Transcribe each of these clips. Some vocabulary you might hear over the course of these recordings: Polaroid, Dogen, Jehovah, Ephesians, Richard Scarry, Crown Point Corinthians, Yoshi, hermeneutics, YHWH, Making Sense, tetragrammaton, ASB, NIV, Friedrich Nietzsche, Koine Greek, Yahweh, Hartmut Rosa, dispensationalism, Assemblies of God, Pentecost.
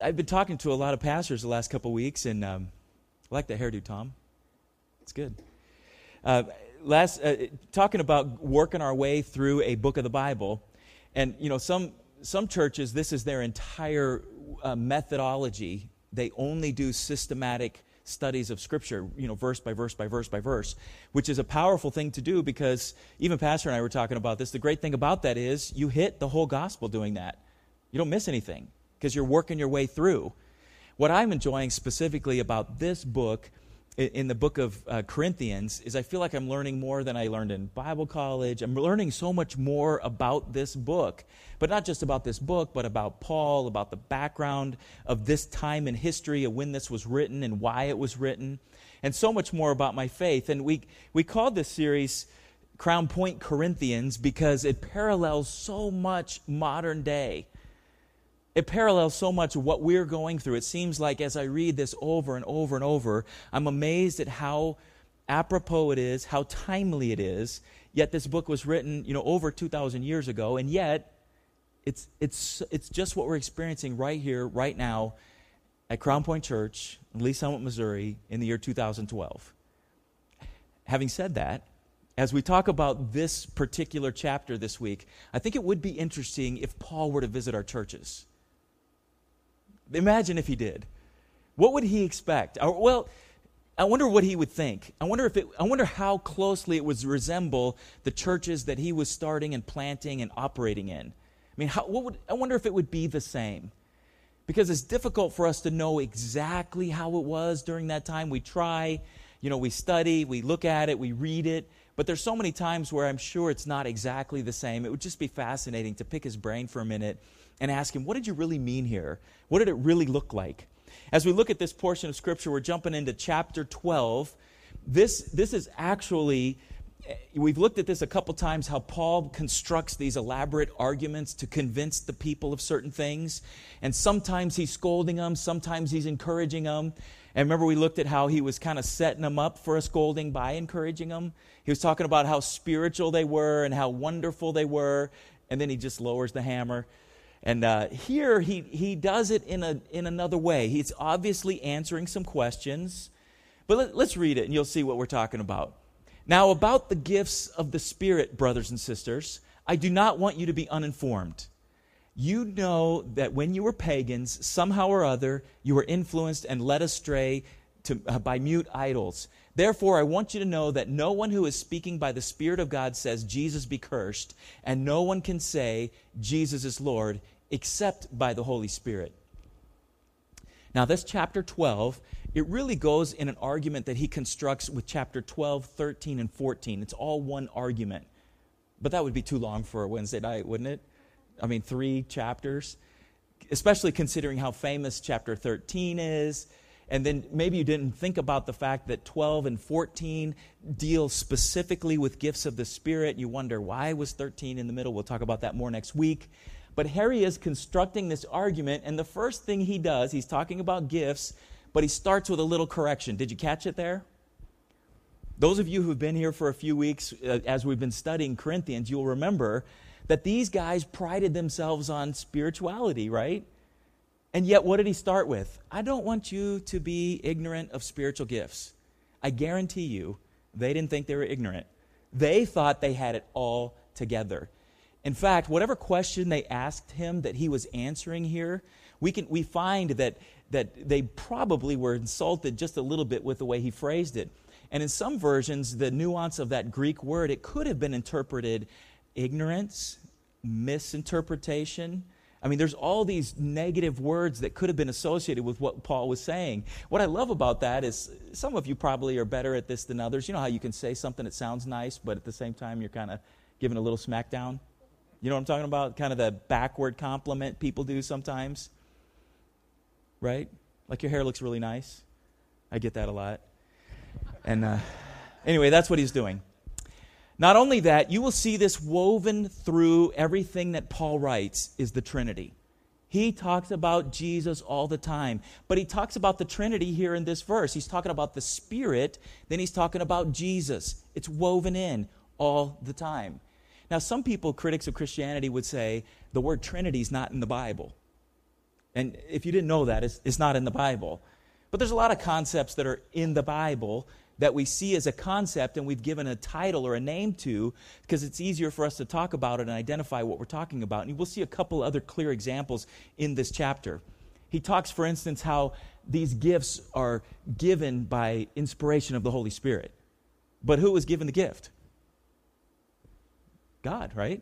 I've been talking to a lot of pastors the last couple weeks, and I like that hairdo, Tom. It's good. Talking about working our way through a book of the Bible, and you know, some churches, this is their entire methodology. They only do systematic studies of Scripture, you know, verse by verse by verse by verse, which is a powerful thing to do, because even Pastor and I were talking about this. The great thing about that is you hit the whole gospel doing that. You don't miss anything because you're working your way through. What I'm enjoying specifically about this book, in the book of Corinthians, is I feel like I'm learning more than I learned in Bible college. I'm learning so much more about this book, but not just about this book, but about Paul, about the background of this time in history, of when this was written and why it was written, and so much more about my faith. And we called this series Crown Point Corinthians because it parallels so much modern day. It parallels so much of what we're going through. It seems like as I read this over and over and over, I'm amazed at how apropos it is, how timely it is. Yet this book was written, you know, over 2,000 years ago, and yet it's just what we're experiencing right here, right now, at Crown Point Church in Lee Summit, Missouri, in the year 2012. Having said that, as we talk about this particular chapter this week, I think it would be interesting if Paul were to visit our churches. Imagine if he did. What would he expect? Well, I wonder what he would think. I wonder how closely it would resemble the churches that he was starting and planting and operating in. I mean, I wonder if it would be the same. Because it's difficult for us to know exactly how it was during that time. We try, you know, we study, we look at it, we read it. But there's so many times where I'm sure it's not exactly the same. It would just be fascinating to pick his brain for a minute and ask him, what did you really mean here? What did it really look like? As we look at this portion of Scripture, we're jumping into chapter 12. This is actually, we've looked at this a couple times, how Paul constructs these elaborate arguments to convince the people of certain things. And sometimes he's scolding them, sometimes he's encouraging them. And remember, we looked at how he was kind of setting them up for a scolding by encouraging them. He was talking about how spiritual they were and how wonderful they were. And then he just lowers the hammer. And here he does it in another way. He's obviously answering some questions, but let's read it and you'll see what we're talking about. Now, about the gifts of the Spirit, brothers and sisters, I do not want you to be uninformed. You know that when you were pagans, somehow or other, you were influenced and led astray by mute idols. Therefore, I want you to know that no one who is speaking by the Spirit of God says, Jesus be cursed, and no one can say, Jesus is Lord, except by the Holy Spirit. Now, this chapter 12, it really goes in an argument that he constructs with chapter 12, 13, and 14. It's all one argument. But that would be too long for a Wednesday night, wouldn't it? I mean, 3 chapters, especially considering how famous chapter 13 is. And then maybe you didn't think about the fact that 12 and 14 deal specifically with gifts of the Spirit. You wonder, why was 13 in the middle? We'll talk about that more next week. But Harry is constructing this argument, and the first thing he does, he's talking about gifts, but he starts with a little correction. Did you catch it there? Those of you who have been here for a few weeks, as we've been studying Corinthians, you'll remember that these guys prided themselves on spirituality, right? And yet, what did he start with? I don't want you to be ignorant of spiritual gifts. I guarantee you, they didn't think they were ignorant. They thought they had it all together. In fact, whatever question they asked him that he was answering here, we find that they probably were insulted just a little bit with the way he phrased it. And in some versions, the nuance of that Greek word, it could have been interpreted ignorance, misinterpretation. I mean, there's all these negative words that could have been associated with what Paul was saying. What I love about that is some of you probably are better at this than others. You know how you can say something that sounds nice, but at the same time, you're kind of giving a little smackdown? You know what I'm talking about? Kind of the backward compliment people do sometimes, right? Like, your hair looks really nice. I get that a lot. And anyway, that's what he's doing. Not only that, you will see this woven through everything that Paul writes is the Trinity. He talks about Jesus all the time, but he talks about the Trinity here in this verse. He's talking about the Spirit, then he's talking about Jesus. It's woven in all the time. Now, some people, critics of Christianity, would say the word Trinity is not in the Bible. And if you didn't know that, it's not in the Bible. But there's a lot of concepts that are in the Bible that we see as a concept and we've given a title or a name to because it's easier for us to talk about it and identify what we're talking about. And we'll see a couple other clear examples in this chapter. He talks, for instance, how these gifts are given by inspiration of the Holy Spirit. But who was given the gift? God, right?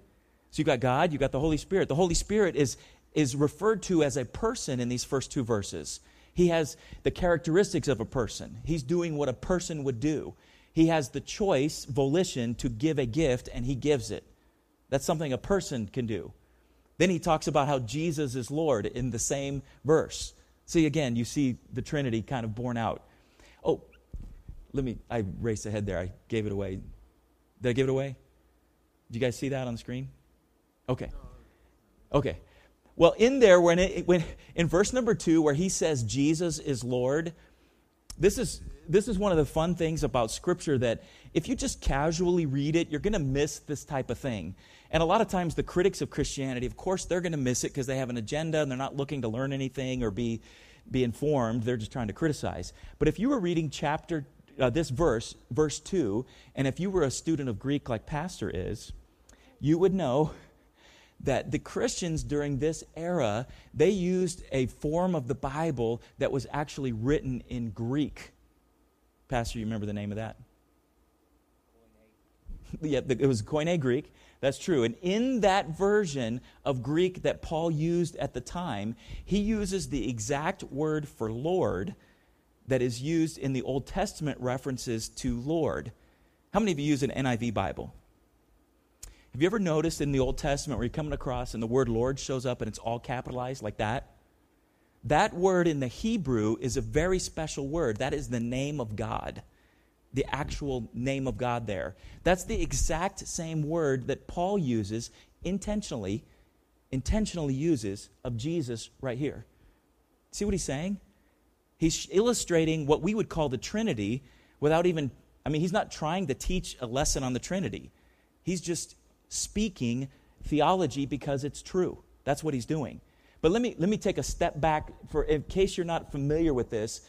So you've got God, you've got the Holy Spirit. The Holy Spirit is referred to as a person in these first two verses. He has the characteristics of a person. He's doing what a person would do. He has the choice, volition, to give a gift, and he gives it. That's something a person can do. Then he talks about how Jesus is Lord in the same verse. See, again, you see the Trinity kind of borne out. Oh, I raced ahead there. I gave it away. Did I give it away? Did you guys see that on the screen? Okay. Well, in there, in verse number 2, where he says Jesus is Lord, this is one of the fun things about Scripture that if you just casually read it, you're going to miss this type of thing. And a lot of times the critics of Christianity, of course, they're going to miss it because they have an agenda and they're not looking to learn anything or be informed. They're just trying to criticize. But if you were reading this verse 2, and if you were a student of Greek like Pastor is, you would know that the Christians during this era, they used a form of the Bible that was actually written in Greek. Pastor, you remember the name of that? Yeah, it was Koine Greek. That's true. And in that version of Greek that Paul used at the time, he uses the exact word for Lord that is used in the Old Testament references to Lord. How many of you use an NIV Bible? Have you ever noticed in the Old Testament where you're coming across and the word Lord shows up and it's all capitalized like that? That word in the Hebrew is a very special word. That is the name of God, the actual name of God there. That's the exact same word that Paul uses intentionally uses of Jesus right here. See what he's saying? He's illustrating what we would call the Trinity he's not trying to teach a lesson on the Trinity. He's just speaking theology because it's true. That's what he's doing. But let me take a step back in case you're not familiar with this.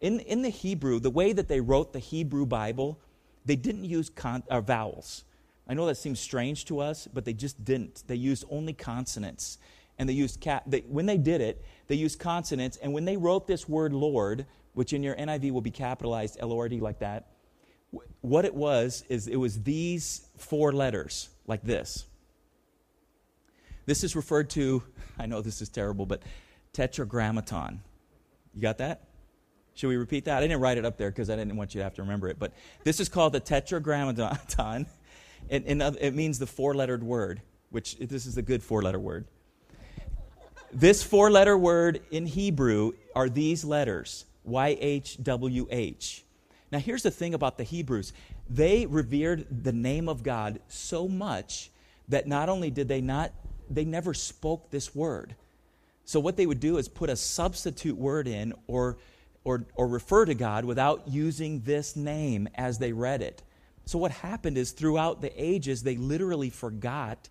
In the Hebrew, the way that they wrote the Hebrew Bible, they didn't use vowels. I know that seems strange to us, but they just didn't. They used only consonants. And they used when they did it, they used consonants. And when they wrote this word Lord, which in your NIV will be capitalized L-O-R-D like that, what it was is it was these four letters. Like this. This is referred to, I know this is terrible, but tetragrammaton. You got that? Should we repeat that? I didn't write it up there because I didn't want you to have to remember it, but this is called the tetragrammaton, and it means the four-lettered word, which this is the good four-letter word. This four-letter word in Hebrew are these letters, YHWH. Now, here's the thing about the Hebrews. They revered the name of God so much that not only did they never spoke this word. So what they would do is put a substitute word in or refer to God without using this name as they read it. So what happened is throughout the ages, they literally forgot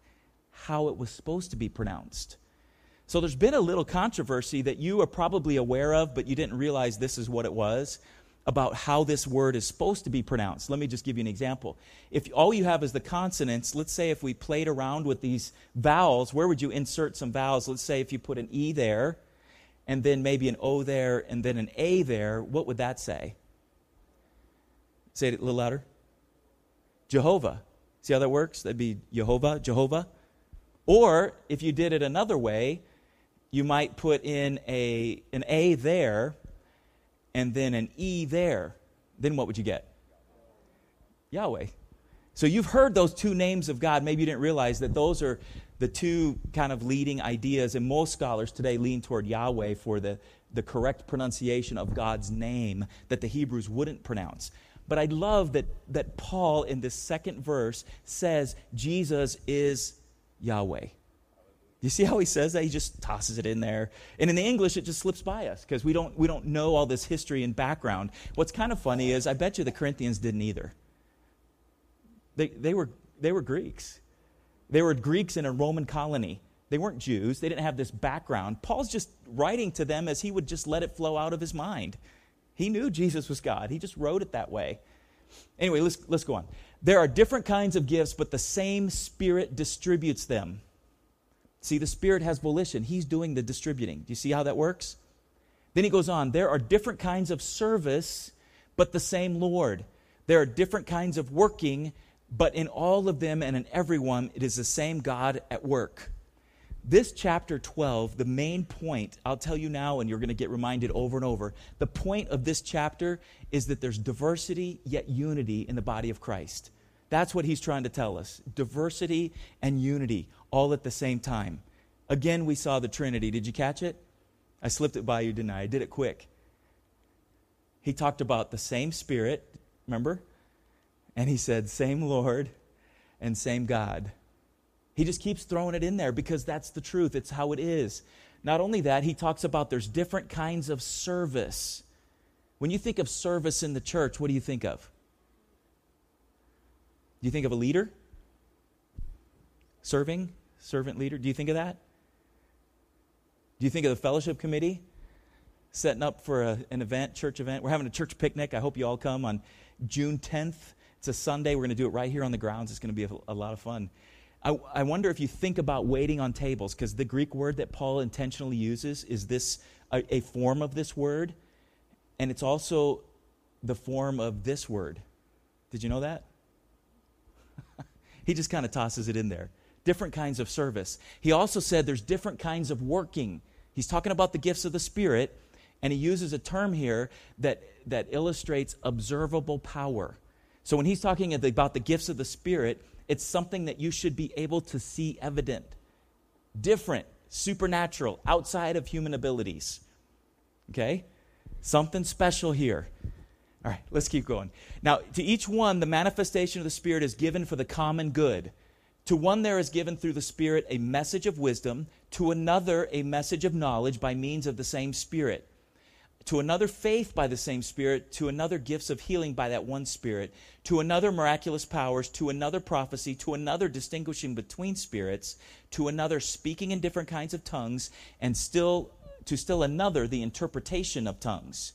how it was supposed to be pronounced. So there's been a little controversy that you are probably aware of, but you didn't realize this is what it was, about how this word is supposed to be pronounced. Let me just give you an example. If all you have is the consonants, let's say if we played around with these vowels, where would you insert some vowels? Let's say if you put an E there, and then maybe an O there, and then an A there, what would that say? Say it a little louder. Jehovah. See how that works? That'd be Jehovah. Or if you did it another way, you might put in an A there, and then an E there, then what would you get? Yahweh. So you've heard those two names of God. Maybe you didn't realize that those are the two kind of leading ideas, and most scholars today lean toward Yahweh for the correct pronunciation of God's name that the Hebrews wouldn't pronounce. But I love that Paul in this second verse says Jesus is Yahweh. You see how he says that? He just tosses it in there. And in the English, it just slips by us because we don't know all this history and background. What's kind of funny is I bet you the Corinthians didn't either. They were Greeks. They were Greeks in a Roman colony. They weren't Jews. They didn't have this background. Paul's just writing to them as he would just let it flow out of his mind. He knew Jesus was God. He just wrote it that way. Anyway, let's go on. There are different kinds of gifts, but the same Spirit distributes them. See, the Spirit has volition. He's doing the distributing. Do you see how that works? Then he goes on. There are different kinds of service, but the same Lord. There are different kinds of working, but in all of them and in everyone, it is the same God at work. This chapter 12, the main point, I'll tell you now, and you're going to get reminded over and over, the point of this chapter is that there's diversity yet unity in the body of Christ. That's what he's trying to tell us. Diversity and unity all at the same time. Again, we saw the Trinity. Did you catch it? I slipped it by you, didn't I? I did it quick. He talked about the same Spirit, remember? And he said, same Lord and same God. He just keeps throwing it in there because that's the truth. It's how it is. Not only that, he talks about there's different kinds of service. When you think of service in the church, what do you think of? Do you think of a leader? Serving? Servant leader? Do you think of that? Do you think of the fellowship committee? Setting up for an event, church event. We're having a church picnic. I hope you all come on June 10th. It's a Sunday. We're going to do it right here on the grounds. It's going to be a lot of fun. I wonder if you think about waiting on tables, because the Greek word that Paul intentionally uses is this a form of this word, and it's also the form of this word. Did you know that? He just kind of tosses it in there. Different kinds of service. He also said there's different kinds of working. He's talking about the gifts of the Spirit, and he uses a term here that illustrates observable power. So when he's talking about the gifts of the Spirit, it's something that you should be able to see evident, different, supernatural, outside of human abilities. Okay? Something special here. All right, let's keep going. Now, to each one, the manifestation of the Spirit is given for the common good. To one there is given through the Spirit a message of wisdom, to another a message of knowledge by means of the same Spirit, to another faith by the same Spirit, to another gifts of healing by that one Spirit, to another miraculous powers, to another prophecy, to another distinguishing between spirits, to another speaking in different kinds of tongues, and still another the interpretation of tongues.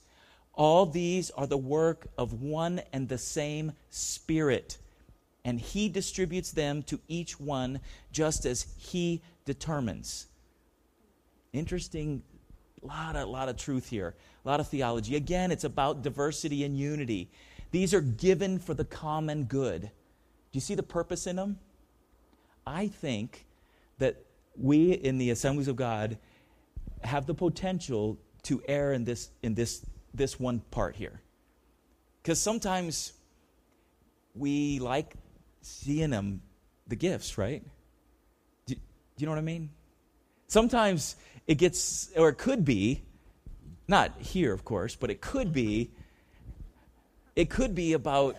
All these are the work of one and the same Spirit, and He distributes them to each one just as He determines. Interesting. A lot of truth here, a lot of theology. Again, it's about diversity and unity. These are given for the common good. Do you see the purpose in them? I think that we in the Assemblies of God have the potential to err in this one part here. Because sometimes we like seeing them, the gifts, right? Do you know what I mean? Sometimes it gets, or it could be, not here, of course, but it could be about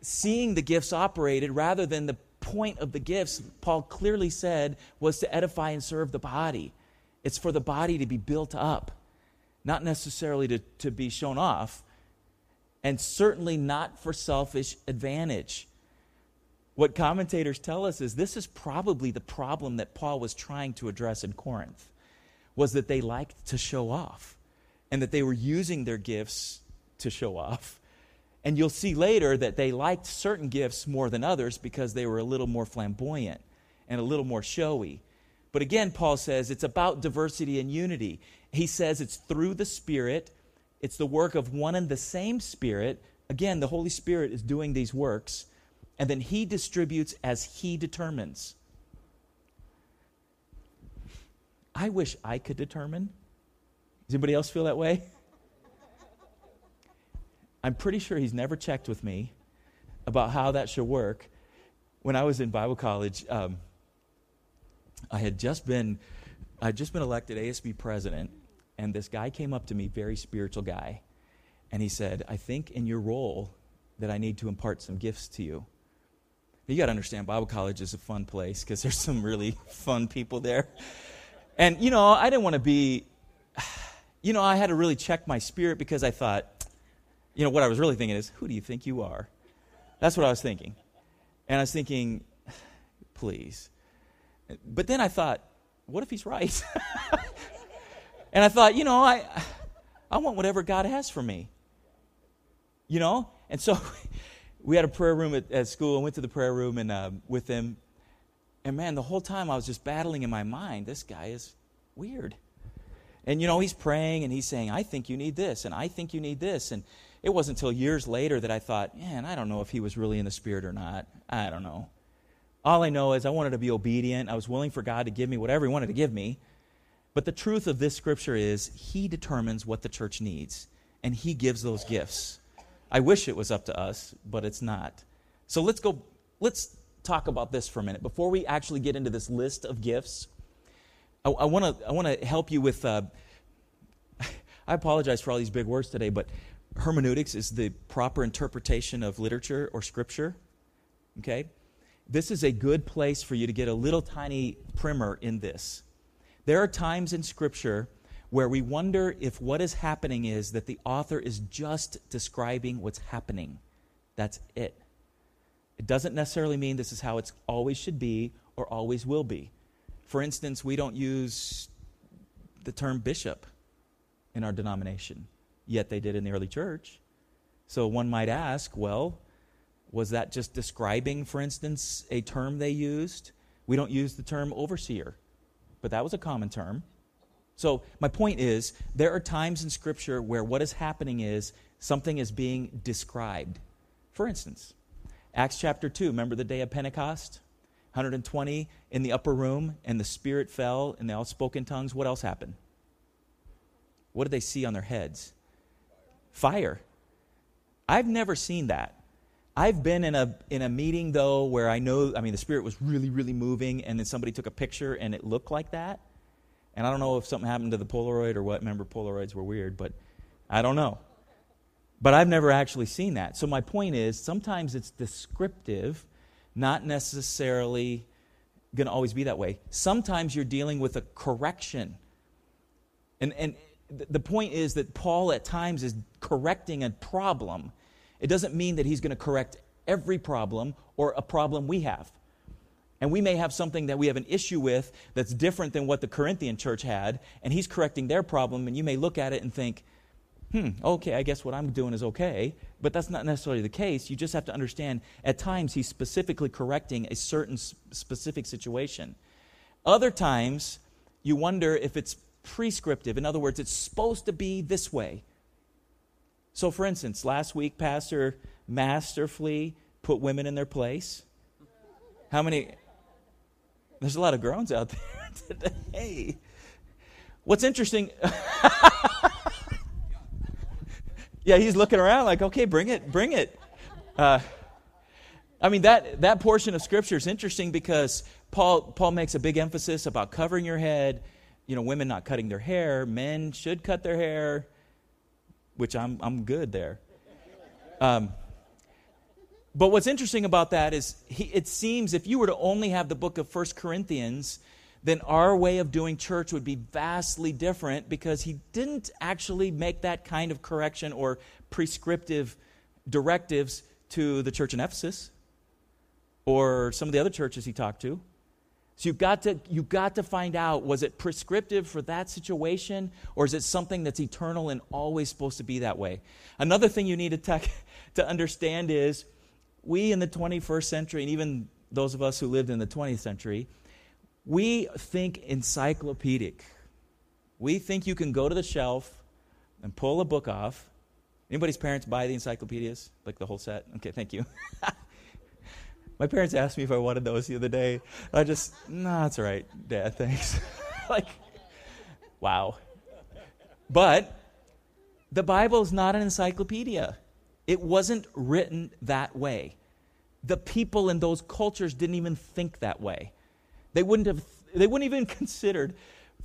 seeing the gifts operated rather than the point of the gifts. Paul clearly said was to edify and serve the body. It's for the body to be built up, not necessarily to be shown off, and certainly not for selfish advantage. What commentators tell us is this is probably the problem that Paul was trying to address in Corinth, was that they liked to show off and that they were using their gifts to show off. And you'll see later that they liked certain gifts more than others because they were a little more flamboyant and a little more showy. But again, Paul says it's about diversity and unity. He says it's through the Spirit. It's the work of one and the same Spirit. Again, the Holy Spirit is doing these works, and then He distributes as He determines. I wish I could determine. Does anybody else feel that way? I'm pretty sure he's never checked with me about how that should work. When I was in Bible college, I'd just been elected ASB president, and this guy came up to me, very spiritual guy, and he said, "I think in your role that I need to impart some gifts to you." But you got to understand, Bible college is a fun place because there's some really fun people there. And, you know, I didn't want to be, you know, I had to really check my spirit because I thought, you know, what I was really thinking is, who do you think you are? That's what I was thinking. And I was thinking, please. But then I thought, what if he's right? And I thought, you know, I want whatever God has for me. You know? And so we had a prayer room at school. I went to the prayer room and with him. And man, the whole time I was just battling in my mind, this guy is weird. And, you know, he's praying and he's saying, I think you need this, and I think you need this. And it wasn't until years later that I thought, man, I don't know if he was really in the Spirit or not. I don't know. All I know is I wanted to be obedient. I was willing for God to give me whatever he wanted to give me. But the truth of this scripture is he determines what the church needs, and he gives those gifts. I wish it was up to us, but it's not. So let's talk about this for a minute. Before we actually get into this list of gifts, I want to help you with, I apologize for all these big words today, but hermeneutics is the proper interpretation of literature or scripture, okay? This is a good place for you to get a little tiny primer in this. There are times in Scripture where we wonder if what is happening is that the author is just describing what's happening. That's it. It doesn't necessarily mean this is how it always should be or always will be. For instance, we don't use the term bishop in our denomination, yet they did in the early church. So one might ask, well, was that just describing, for instance, a term they used? We don't use the term overseer, but that was a common term. So my point is, there are times in Scripture where what is happening is something is being described. For instance, Acts chapter 2, remember the day of Pentecost? 120 in the upper room, and the Spirit fell, and they all spoke in tongues. What else happened? What did they see on their heads? Fire. I've never seen that. I've been in a meeting, though, where the Spirit was really, really moving, and then somebody took a picture, and it looked like that. And I don't know if something happened to the Polaroid or what. Remember, Polaroids were weird, but I don't know. But I've never actually seen that. So my point is, sometimes it's descriptive, not necessarily going to always be that way. Sometimes you're dealing with a correction. And the point is that Paul at times is correcting a problem. It doesn't mean that he's going to correct every problem or a problem we have. And we may have something that we have an issue with that's different than what the Corinthian church had, and he's correcting their problem, and you may look at it and think, okay, I guess what I'm doing is okay. But that's not necessarily the case. You just have to understand at times he's specifically correcting a certain specific situation. Other times you wonder if it's prescriptive. In other words, it's supposed to be this way. So, for instance, last week, Pastor masterfully put women in their place. How many? There's a lot of groans out there today. What's interesting? Yeah, he's looking around like, okay, bring it. That portion of Scripture is interesting because Paul makes a big emphasis about covering your head. You know, women not cutting their hair. Men should cut their hair. Which I'm good there. But what's interesting about that is it seems if you were to only have the book of 1 Corinthians, then our way of doing church would be vastly different because he didn't actually make that kind of correction or prescriptive directives to the church in Ephesus or some of the other churches he talked to. So you've got to find out, was it prescriptive for that situation, or is it something that's eternal and always supposed to be that way? Another thing you need to understand is we in the 21st century, and even those of us who lived in the 20th century, we think encyclopedic. We think you can go to the shelf and pull a book off. Anybody's parents buy the encyclopedias? Like the whole set? Okay, thank you. My parents asked me if I wanted those the other day. I just, it's all right, Dad, thanks. Like, wow. But the Bible is not an encyclopedia. It wasn't written that way. The people in those cultures didn't even think that way. They wouldn't even considered.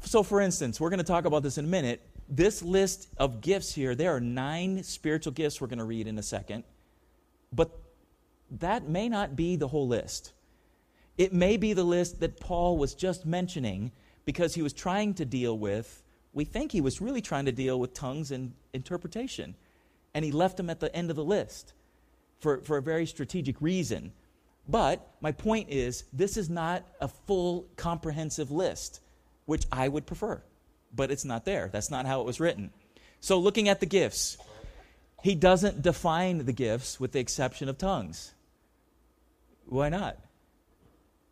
So, for instance, we're going to talk about this in a minute. This list of gifts here, there are 9 spiritual gifts we're going to read in a second. But that may not be the whole list. It may be the list that Paul was just mentioning because he was trying to deal with, we think he was really trying to deal with tongues and interpretation. And he left them at the end of the list for a very strategic reason. But my point is, this is not a full comprehensive list. which I would prefer, but it's not there. That's not how it was written. So looking at the gifts, he doesn't define the gifts with the exception of tongues. Why not?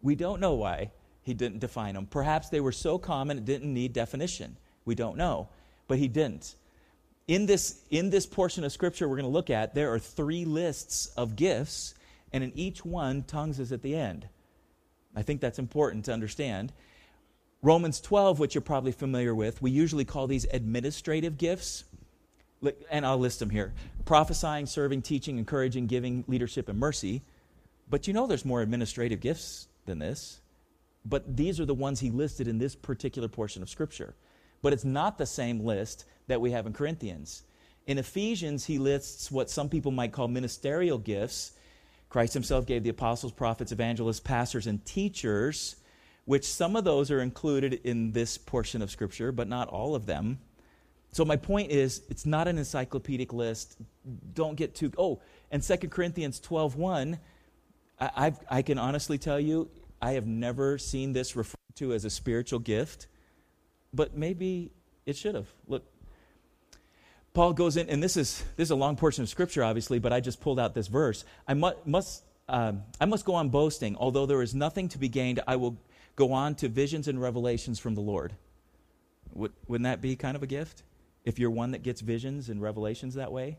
We don't know why he didn't define them. Perhaps they were so common it didn't need definition. We don't know, but he didn't. In this portion of Scripture we're going to look at, there are three lists of gifts, and in each one, tongues is at the end. I think that's important to understand. Romans 12, which you're probably familiar with, we usually call these administrative gifts, and I'll list them here. Prophesying, serving, teaching, encouraging, giving, leadership, and mercy. But you know there's more administrative gifts than this. But these are the ones he listed in this particular portion of Scripture. But it's not the same list that we have in Corinthians. In Ephesians, he lists what some people might call ministerial gifts. Christ himself gave the apostles, prophets, evangelists, pastors, and teachers, which some of those are included in this portion of Scripture, but not all of them. So my point is, it's not an encyclopedic list. Don't get too... Oh, and 2 Corinthians 12:1, I can honestly tell you, I have never seen this referred to as a spiritual gift, but maybe it should have. Look, Paul goes in, and this is a long portion of Scripture, obviously, but I just pulled out this verse. I must go on boasting, although there is nothing to be gained. I will go on to visions and revelations from the Lord. Wouldn't that be kind of a gift if you're one that gets visions and revelations that way?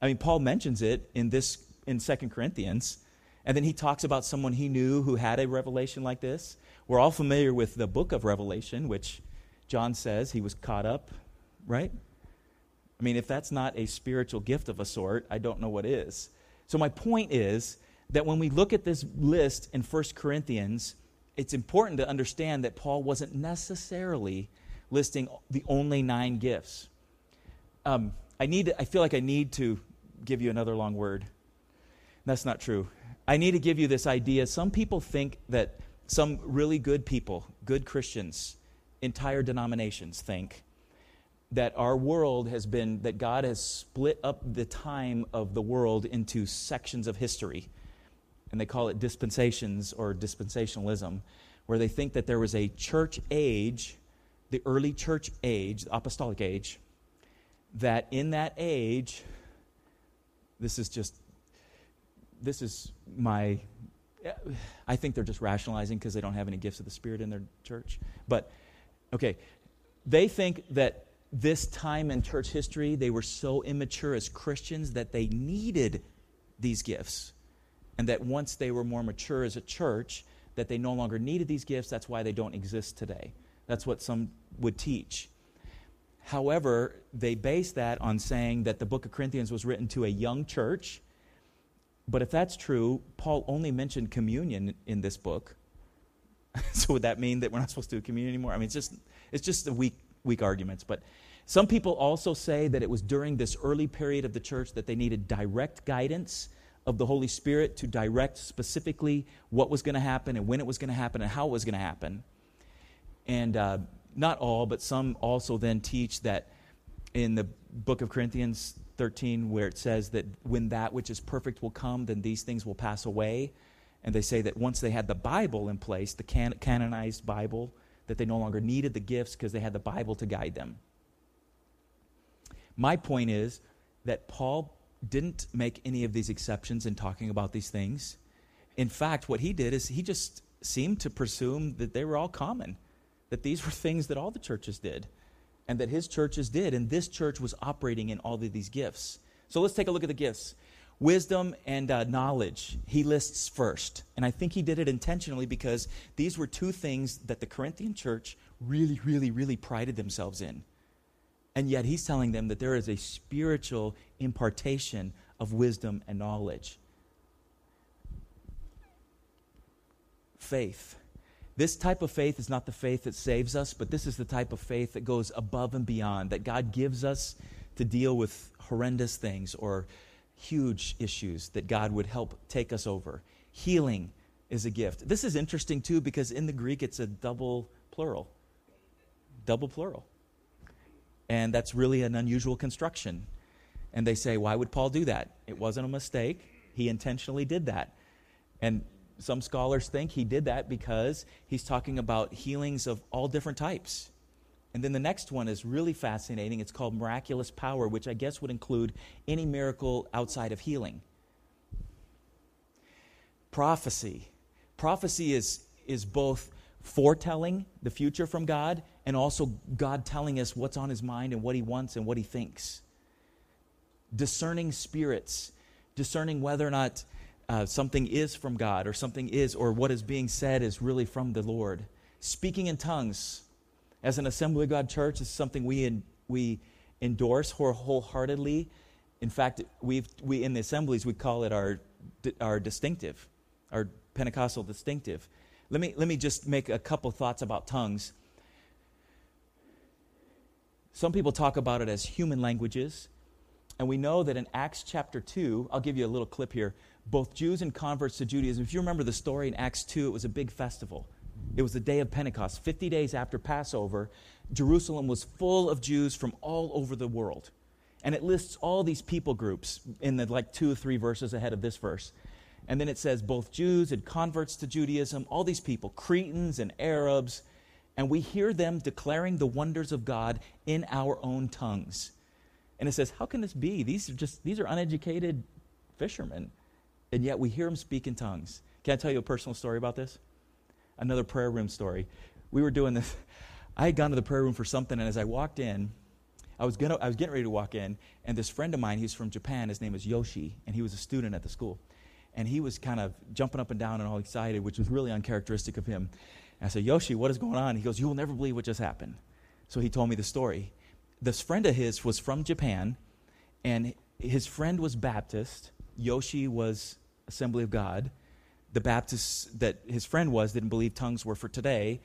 I mean, Paul mentions it in 2 Corinthians. And then he talks about someone he knew who had a revelation like this. We're all familiar with the book of Revelation, which John says he was caught up, right? I mean, if that's not a spiritual gift of a sort, I don't know what is. So my point is that when we look at this list in 1 Corinthians, it's important to understand that Paul wasn't necessarily listing the only 9 gifts. I feel like I need to give you another long word. That's not true. I need to give you this idea. Some people think that some really good people, good Christians, entire denominations think that our world has been, that God has split up the time of the world into sections of history. And they call it dispensations or dispensationalism, where they think that there was a church age, the early church age, the apostolic age, that in that age, I think they're just rationalizing because they don't have any gifts of the Spirit in their church. But, okay, they think that this time in church history, they were so immature as Christians that they needed these gifts. And that once they were more mature as a church, that they no longer needed these gifts. That's why they don't exist today. That's what some would teach. However, they base that on saying that the book of Corinthians was written to a young church. But if that's true, Paul only mentioned communion in this book. So would that mean that we're not supposed to do communion anymore? I mean, it's just a weak arguments. But some people also say that it was during this early period of the church that they needed direct guidance of the Holy Spirit to direct specifically what was going to happen and when it was going to happen and how it was going to happen. And not all, but some also then teach that in the book of Corinthians 13, where it says that when that which is perfect will come, then these things will pass away. And they say that once they had the Bible in place, the canonized Bible, that they no longer needed the gifts because they had the Bible to guide them. My point is that Paul didn't make any of these exceptions in talking about these things. In fact, what he did is he just seemed to presume that they were all common, that these were things that all the churches did, and that his churches did, and this church was operating in all of these gifts. So let's take a look at the gifts. Wisdom and knowledge, he lists first. And I think he did it intentionally because these were two things that the Corinthian church really, really, really prided themselves in. And yet he's telling them that there is a spiritual impartation of wisdom and knowledge. Faith. This type of faith is not the faith that saves us, but this is the type of faith that goes above and beyond, that God gives us to deal with horrendous things or huge issues that God would help take us over. Healing is a gift. This is interesting too because in the Greek it's a double plural. And that's really an unusual construction. And they say, why would Paul do that? It wasn't a mistake. He intentionally did that. And Some scholars think he did that because he's talking about healings of all different types. And then the next one is really fascinating. It's called miraculous power, which I guess would include any miracle outside of healing. Prophecy. Prophecy is both foretelling the future from God and also God telling us what's on his mind and what he wants and what he thinks. Discerning spirits. Discerning whether or not something is from God or something is, or what is being said is really from the Lord. Speaking in tongues. As an Assembly of God church, is something we endorse wholeheartedly. In fact, we in the assemblies, we call it our distinctive, our Pentecostal distinctive. Let me just make a couple thoughts about tongues. Some people talk about it as human languages. And we know that in Acts chapter 2, I'll give you a little clip here, both Jews and converts to Judaism. If you remember the story in Acts 2, it was a big festival. It was the day of Pentecost. 50 days after Passover, Jerusalem was full of Jews from all over the world. And it lists all these people groups in the like 2 or 3 verses ahead of this verse. And then it says both Jews and converts to Judaism, all these people, Cretans and Arabs. And we hear them declaring the wonders of God in our own tongues. And it says, how can this be? These are uneducated fishermen. And yet we hear them speak in tongues. Can I tell you a personal story about this? Another prayer room story. We were doing this. I had gone to the prayer room for something, and as I walked in, I was getting ready to walk in, and this friend of mine, he's from Japan, his name is Yoshi, and he was a student at the school. And he was kind of jumping up and down and all excited, which was really uncharacteristic of him. And I said, Yoshi, what is going on? He goes, you will never believe what just happened. So he told me the story. This friend of his was from Japan, and his friend was Baptist. Yoshi was Assembly of God. The Baptists that his friend was didn't believe tongues were for today.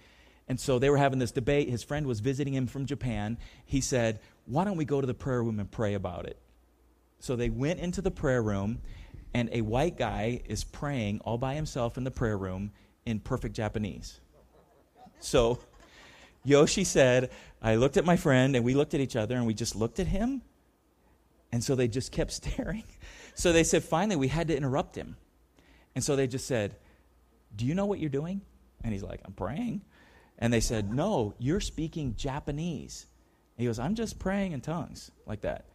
And so they were having this debate. His friend was visiting him from Japan. He said, why don't we go to the prayer room and pray about it? So they went into the prayer room, and a white guy is praying all by himself in the prayer room in perfect Japanese. So Yoshi said, I looked at my friend, and we looked at each other, and we just looked at him. And so they just kept staring. So they said, finally, we had to interrupt him. And so they just said, do you know what you're doing? And he's like, I'm praying. And they said, no, you're speaking Japanese. And he goes, I'm just praying in tongues like that.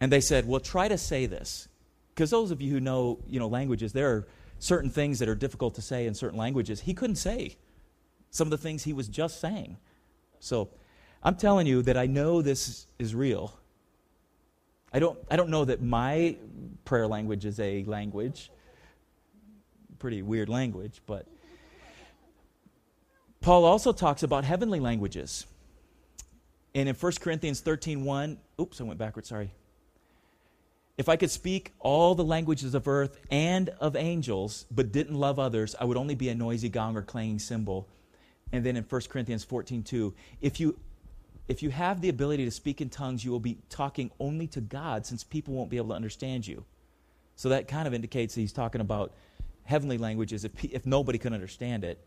And they said, well, try to say this. Because those of you who know, languages, there are certain things that are difficult to say in certain languages. He couldn't say some of the things he was just saying. So I'm telling you that I know this is real. I don't know that my prayer language is a language. Pretty weird language, but Paul also talks about heavenly languages. And in 1 Corinthians 13:1, oops, I went backwards, sorry. If I could speak all the languages of earth and of angels, but didn't love others, I would only be a noisy gong or clanging cymbal. And then in 1 Corinthians 14:2, if you have the ability to speak in tongues, you will be talking only to God, since people won't be able to understand you. So that kind of indicates that he's talking about heavenly languages. If nobody can understand it,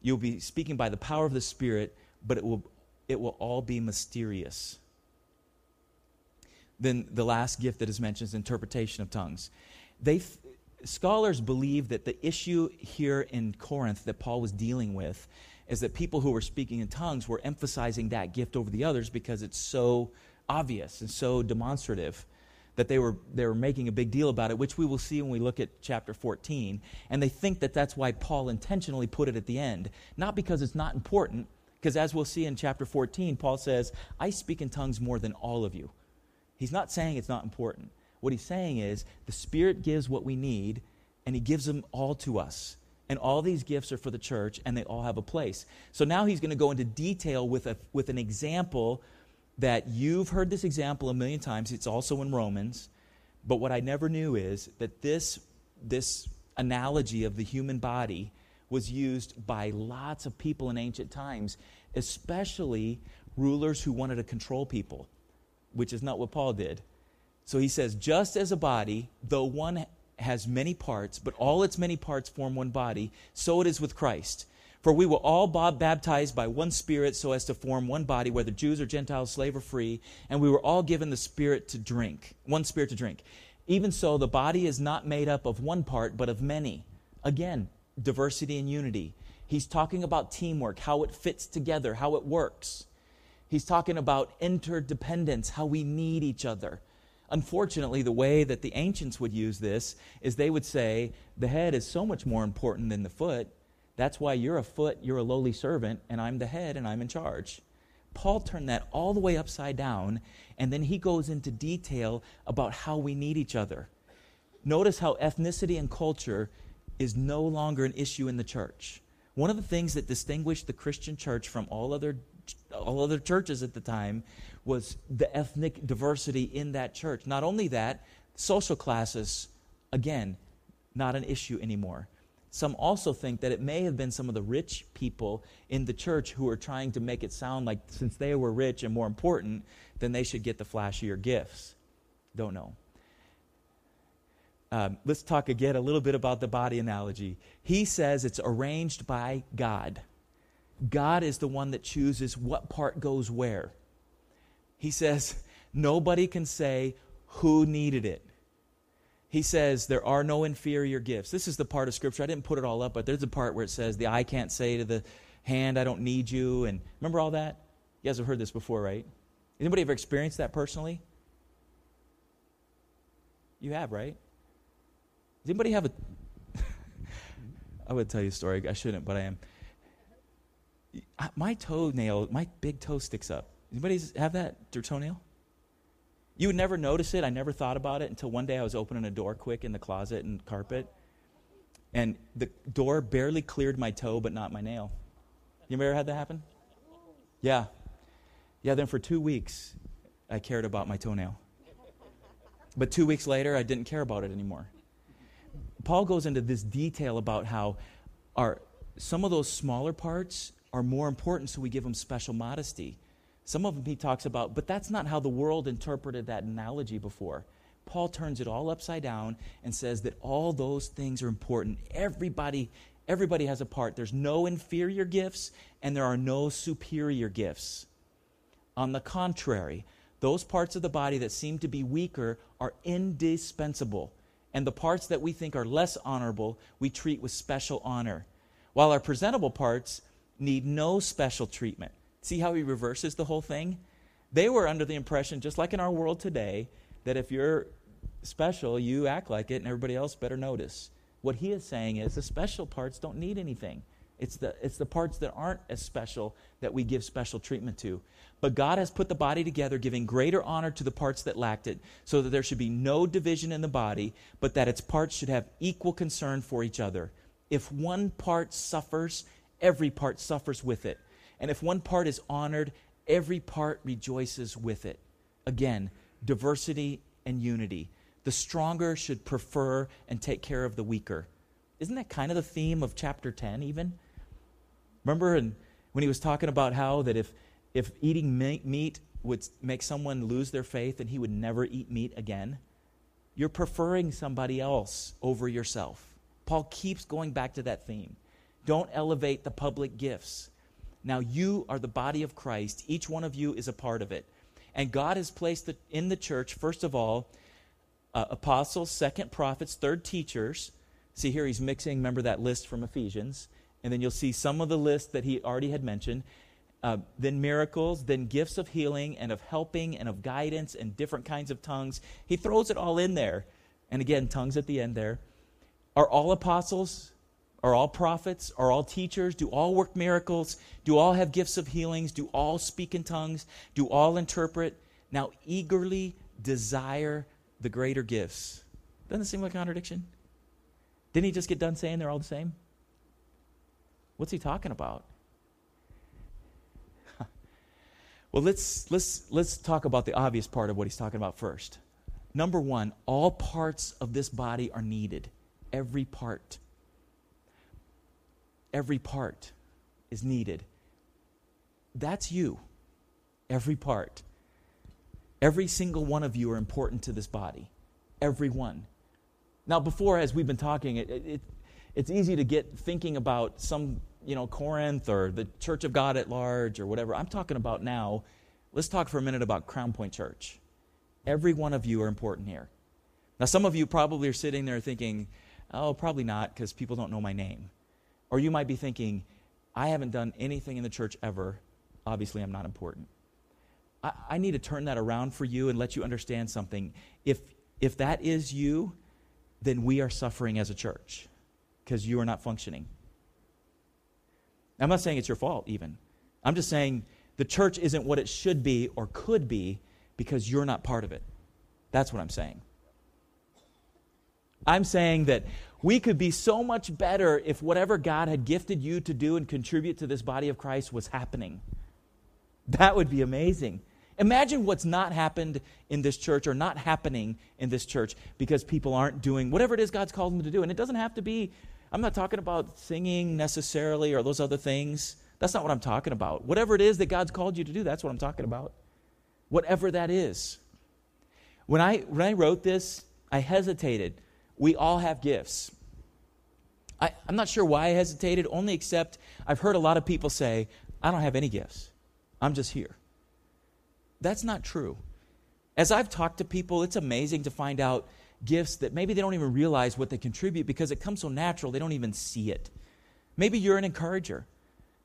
you'll be speaking by the power of the Spirit, but it will all be mysterious. Then the last gift that is mentioned is interpretation of tongues. Scholars believe that the issue here in Corinth that Paul was dealing with is that people who were speaking in tongues were emphasizing that gift over the others because it's so obvious and so demonstrative that they were making a big deal about it, which we will see when we look at chapter 14. And they think that that's why Paul intentionally put it at the end. Not because it's not important, because as we'll see in chapter 14, Paul says, I speak in tongues more than all of you. He's not saying it's not important. What he's saying is the Spirit gives what we need, and he gives them all to us. And all these gifts are for the church, and they all have a place. So now he's going to go into detail with an example that you've heard this example a million times. It's also in Romans. But what I never knew is that this analogy of the human body was used by lots of people in ancient times, especially rulers who wanted to control people, which is not what Paul did. So he says, just as a body, though one has many parts, but all its many parts form one body, so it is with Christ. For we were all baptized by one Spirit so as to form one body, whether Jews or Gentiles, slave or free, and we were all given the Spirit to drink, one Spirit to drink. Even so, the body is not made up of one part, but of many. Again, diversity and unity. He's talking about teamwork, how it fits together, how it works. He's talking about interdependence, how we need each other. Unfortunately, the way that the ancients would use this is they would say, the head is so much more important than the foot. That's why you're a foot, you're a lowly servant, and I'm the head and I'm in charge. Paul turned that all the way upside down, and then he goes into detail about how we need each other. Notice how ethnicity and culture is no longer an issue in the church. One of the things that distinguished the Christian church from all other churches at the time was the ethnic diversity in that church. Not only that, social classes, again, not an issue anymore. Some also think that it may have been some of the rich people in the church who are trying to make it sound like since they were rich and more important, then they should get the flashier gifts. Don't know. Let's talk again a little bit about the body analogy. He says it's arranged by God. God is the one that chooses what part goes where. He says nobody can say who needed it. He says there are no inferior gifts. This is the part of Scripture. I didn't put it all up, but there's a part where it says the eye can't say to the hand, I don't need you. And remember all that? You guys have heard this before, right? Anybody ever experienced that personally? You have, right? Does anybody have a... I would tell you a story. I shouldn't, but I am. My toenail, my big toe sticks up. Anybody have that, your toenail? You would never notice it. I never thought about it until one day I was opening a door quick in the closet and carpet. And the door barely cleared my toe, but not my nail. You ever had that happen? Yeah. Yeah, then for 2 weeks, I cared about my toenail. But 2 weeks later, I didn't care about it anymore. Paul goes into this detail about how some of those smaller parts are more important, so we give them special modesty. Some of them he talks about, but that's not how the world interpreted that analogy before. Paul turns it all upside down and says that all those things are important. Everybody has a part. There's no inferior gifts, and there are no superior gifts. On the contrary, those parts of the body that seem to be weaker are indispensable, and the parts that we think are less honorable, we treat with special honor, while our presentable parts need no special treatment. See how he reverses the whole thing? They were under the impression, just like in our world today, that if you're special, you act like it, and everybody else better notice. What he is saying is the special parts don't need anything. It's the parts that aren't as special that we give special treatment to. But God has put the body together, giving greater honor to the parts that lacked it, so that there should be no division in the body, but that its parts should have equal concern for each other. If one part suffers, every part suffers with it. And if one part is honored, every part rejoices with it. Again, diversity and unity. The stronger should prefer and take care of the weaker. Isn't that kind of the theme of chapter 10 even? Remember when he was talking about how that if eating meat would make someone lose their faith and he would never eat meat again? You're preferring somebody else over yourself. Paul keeps going back to that theme. Don't elevate the public gifts. Now you are the body of Christ. Each one of you is a part of it. And God has placed in the church, first of all, apostles, second prophets, third teachers. See here he's mixing, remember that list from Ephesians. And then you'll see some of the list that he already had mentioned. Then miracles, then gifts of healing and of helping and of guidance and different kinds of tongues. He throws it all in there. And again, tongues at the end there. Are all apostles? Are all prophets? Are all teachers? Do all work miracles? Do all have gifts of healings? Do all speak in tongues? Do all interpret? Now eagerly desire the greater gifts. Doesn't it seem like a contradiction? Didn't he just get done saying they're all the same? What's he talking about? Well, let's talk about the obvious part of what he's talking about first. Number one, all parts of this body are needed. Every part. Every part is needed. That's you. Every part. Every single one of you are important to this body. Every one. Now, before, as we've been talking, it's easy to get thinking about some, Corinth or the Church of God at large or whatever. I'm talking about now. Let's talk for a minute about Crown Point Church. Every one of you are important here. Now, some of you probably are sitting there thinking, oh, probably not because people don't know my name. Or you might be thinking, I haven't done anything in the church ever. Obviously, I'm not important. I need to turn that around for you and let you understand something. If that is you, then we are suffering as a church because you are not functioning. I'm not saying it's your fault even. I'm just saying the church isn't what it should be or could be because you're not part of it. That's what I'm saying. I'm saying that we could be so much better if whatever God had gifted you to do and contribute to this body of Christ was happening. That would be amazing. Imagine what's not happened in this church or not happening in this church because people aren't doing whatever it is God's called them to do. And it doesn't have to be, I'm not talking about singing necessarily or those other things. That's not what I'm talking about. Whatever it is that God's called you to do, that's what I'm talking about. Whatever that is. When I wrote this, I hesitated. We all have gifts. I'm not sure why I hesitated, only except I've heard a lot of people say, I don't have any gifts. I'm just here. That's not true. As I've talked to people, it's amazing to find out gifts that maybe they don't even realize what they contribute because it comes so natural, they don't even see it. Maybe you're an encourager.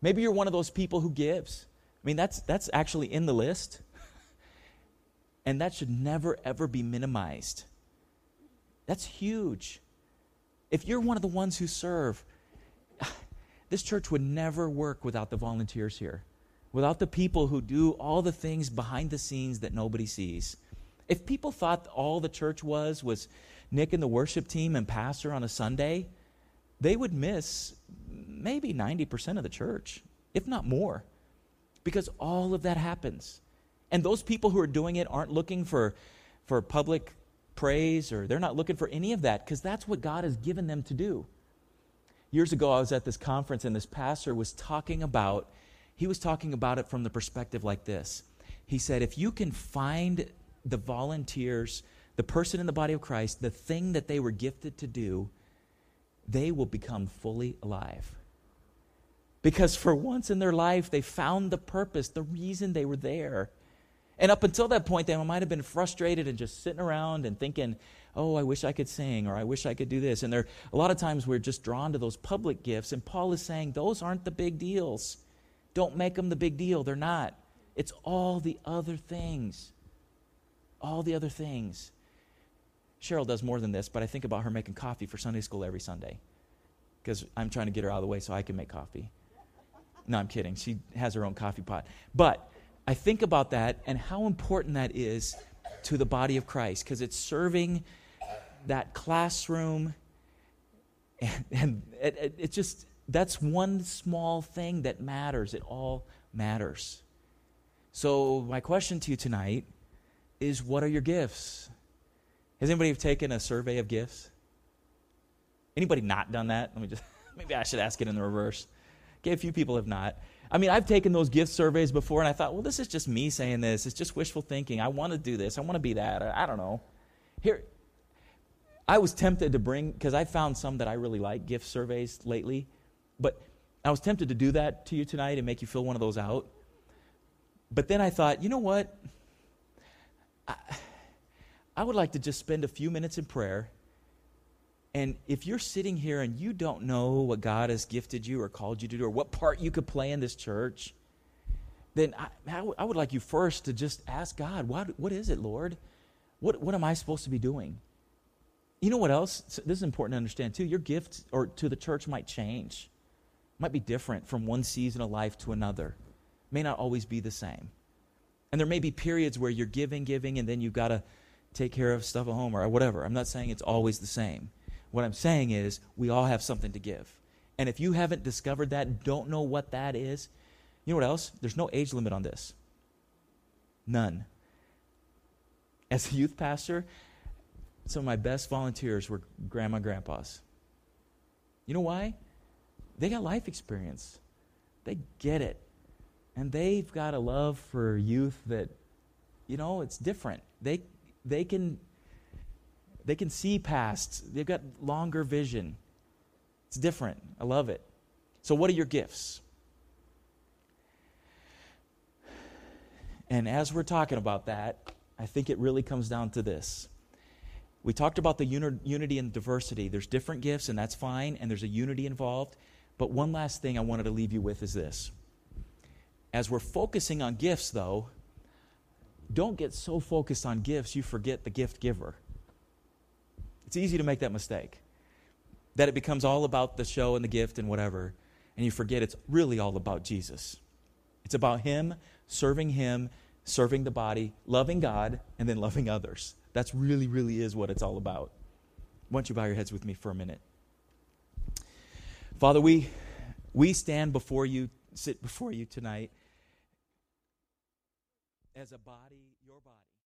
Maybe you're one of those people who gives. I mean, that's actually in the list. And that should never, ever be minimized. That's huge. If you're one of the ones who serve, this church would never work without the volunteers here, without the people who do all the things behind the scenes that nobody sees. If people thought all the church was Nick and the worship team and pastor on a Sunday, they would miss maybe 90% of the church, if not more, because all of that happens. And those people who are doing it aren't looking for public praise, or they're not looking for any of that because that's what God has given them to do. Years ago, I was at this conference and this pastor was talking about it from the perspective like this. He said, if you can find the volunteers, the person in the body of Christ, the thing that they were gifted to do, they will become fully alive. Because for once in their life, they found the purpose, the reason they were there. And up until that point, they might have been frustrated and just sitting around and thinking, oh, I wish I could sing, or I wish I could do this. And a lot of times we're just drawn to those public gifts. And Paul is saying those aren't the big deals. Don't make them the big deal. They're not. It's all the other things. All the other things. Cheryl does more than this, but I think about her making coffee for Sunday school every Sunday because I'm trying to get her out of the way so I can make coffee. No, I'm kidding. She has her own coffee pot. But I think about that and how important that is to the body of Christ because it's serving that classroom and it just, that's one small thing that matters. It all matters. So my question to you tonight is, what are your gifts? Has anybody taken a survey of gifts? Anybody not done that? Maybe I should ask it in the reverse. Okay, a few people have not. I mean, I've taken those gift surveys before, and I thought, well, this is just me saying this. It's just wishful thinking. I want to do this. I want to be that. I don't know. Here, I was tempted to bring, because I found some that I really like, gift surveys lately, but I was tempted to do that to you tonight and make you fill one of those out. But then I thought, you know what? I would like to just spend a few minutes in prayer. And if you're sitting here and you don't know what God has gifted you or called you to do or what part you could play in this church, then I would like you first to just ask God, what is it, Lord? What am I supposed to be doing? You know what else? This is important to understand too. Your gift or to the church might change, might be different from one season of life to another. May not always be the same. And there may be periods where you're giving, and then you've got to take care of stuff at home or whatever. I'm not saying it's always the same. What I'm saying is we all have something to give. And if you haven't discovered that, don't know what that is, you know what else? There's no age limit on this. None. As a youth pastor, some of my best volunteers were grandma and grandpas. You know why? They got life experience. They get it. And they've got a love for youth that, you know, it's different. They can see past. They've got longer vision. It's different. I love it. So what are your gifts? And as we're talking about that, I think it really comes down to this. We talked about the unity and diversity. There's different gifts, and that's fine, and there's a unity involved. But one last thing I wanted to leave you with is this. As we're focusing on gifts, though, don't get so focused on gifts you forget the gift giver. It's easy to make that mistake, that it becomes all about the show and the gift and whatever, and you forget it's really all about Jesus. It's about Him, serving the body, loving God, and then loving others. That's really, really is what it's all about. Why don't you bow your heads with me for a minute? Father, we stand before you, sit before you tonight as a body, your body.